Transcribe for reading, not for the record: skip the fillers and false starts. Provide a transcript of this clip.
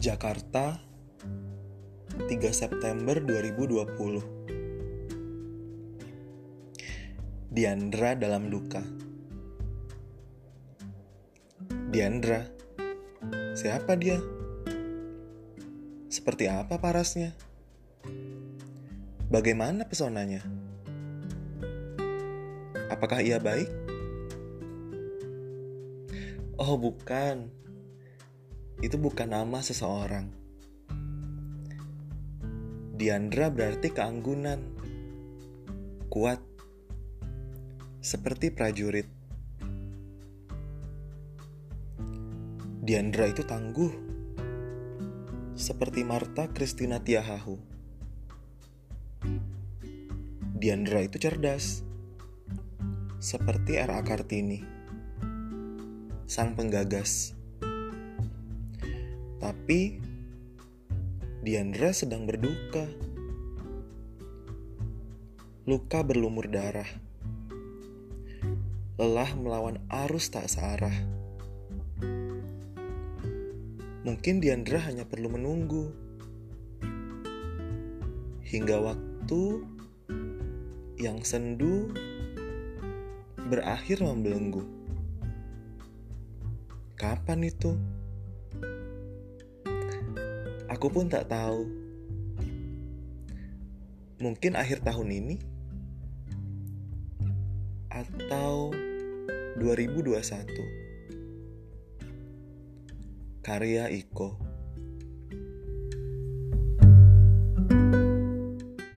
Jakarta, 3 September 2020. Diandra dalam duka. Diandra? Siapa dia? Seperti apa parasnya? Bagaimana pesonanya? Apakah ia baik? Oh, bukan. Itu bukan nama seseorang. Diandra berarti keanggunan, kuat, seperti prajurit. Diandra itu tangguh, seperti Martha Christina Tiahahu. Diandra itu cerdas, seperti R.A. Kartini, sang penggagas. Tapi Diandra sedang berduka. Luka berlumur darah. Lelah melawan arus tak searah. Mungkin Diandra hanya perlu menunggu hingga waktu yang sendu berakhir membelenggu. Kapan itu? Aku pun tak tahu. Mungkin akhir tahun ini atau 2021. Karya Iko.